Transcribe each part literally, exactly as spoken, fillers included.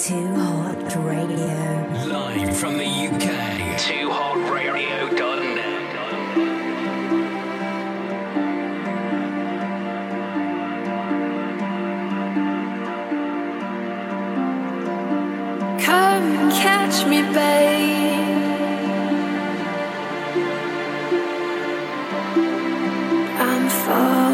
Too Hot Radio. Live from the U K. Too Hot Radio. Come catch me, babe. I'm falling.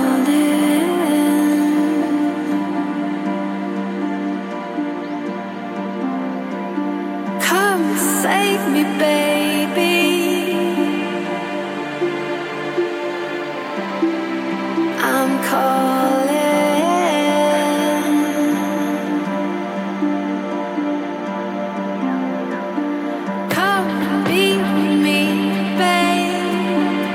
Save me, baby. I'm calling. Come be with me, babe.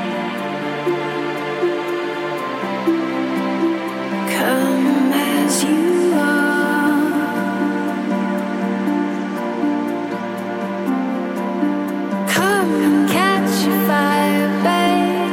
Come as you are. Fire, babe.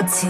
Yeah.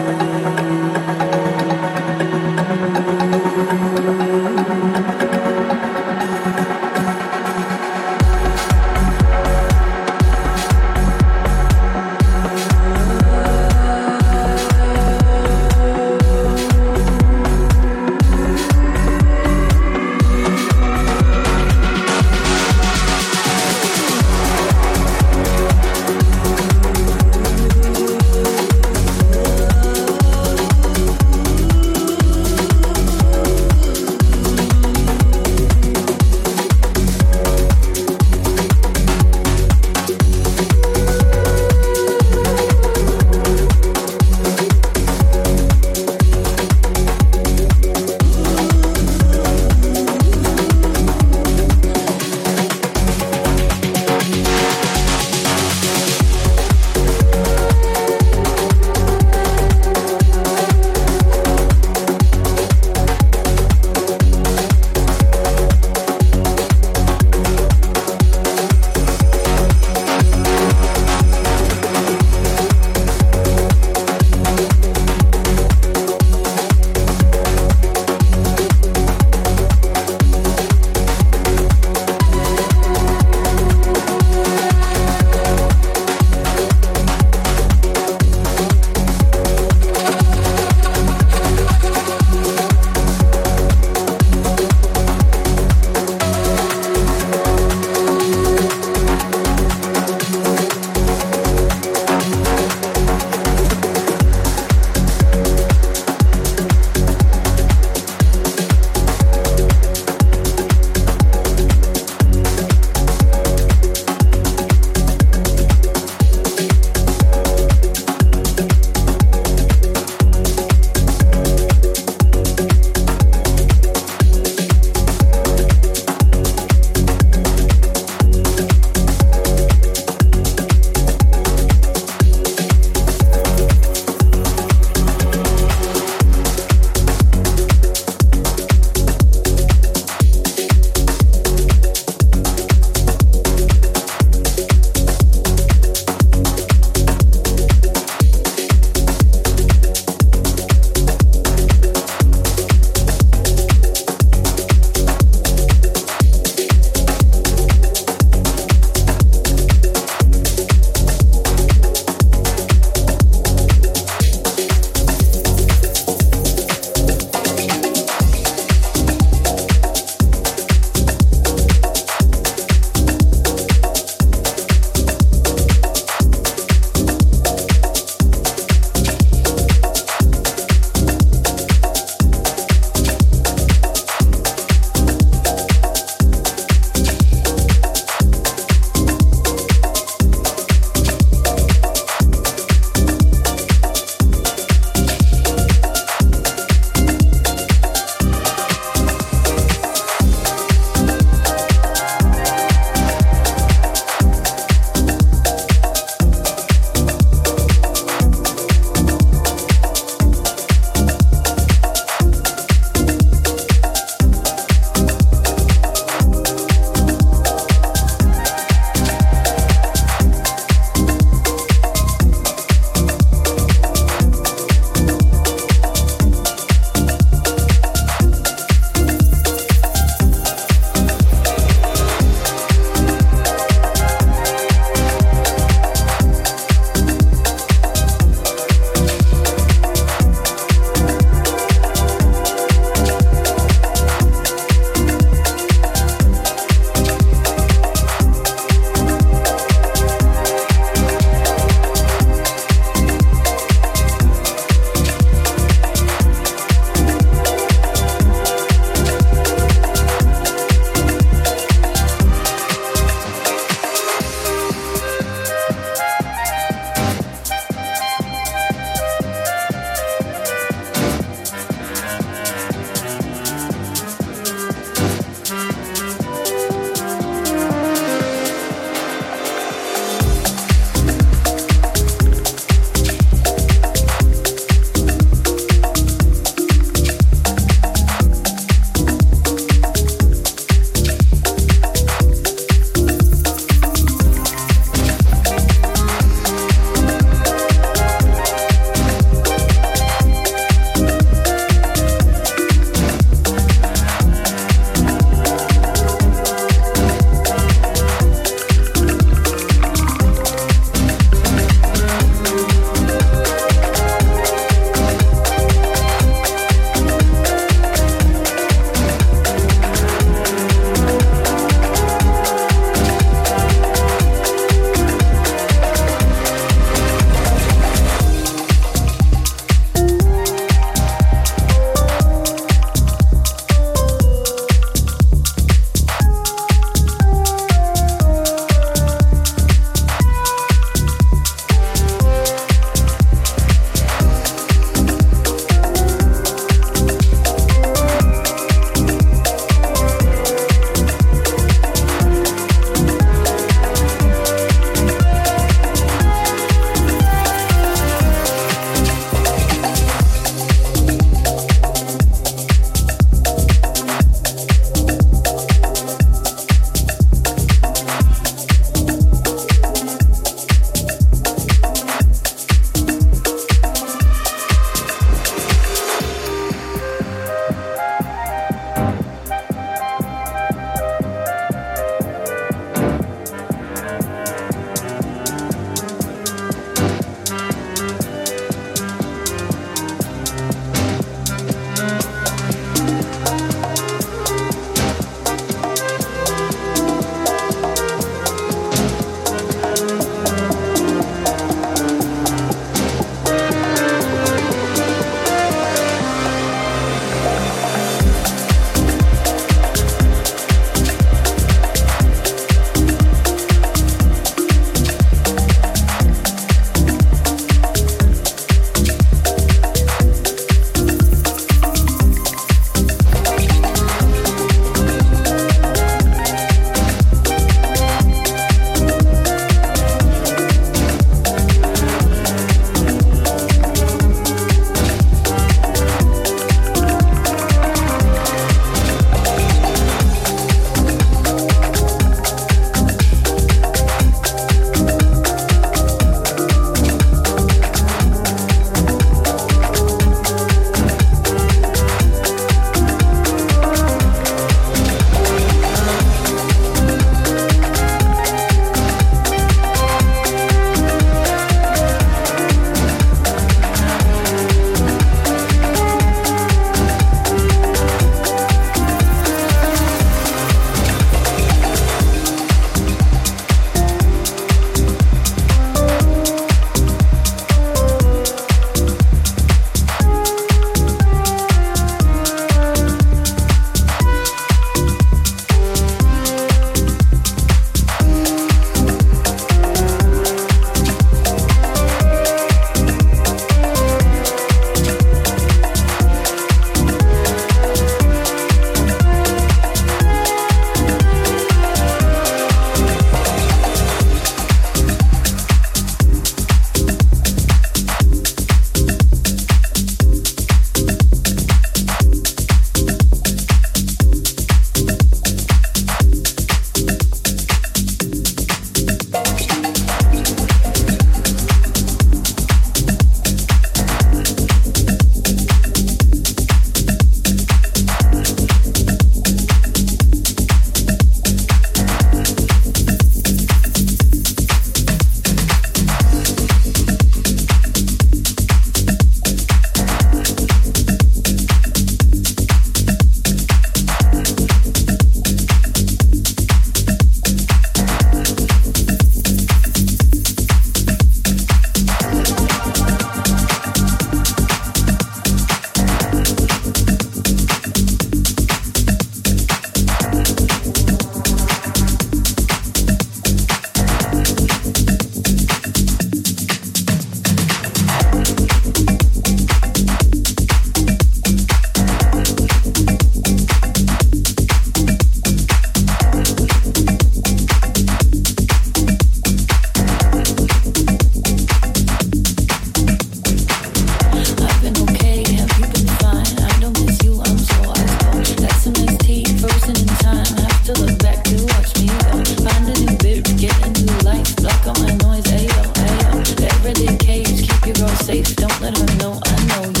safe, don't let her know I know you.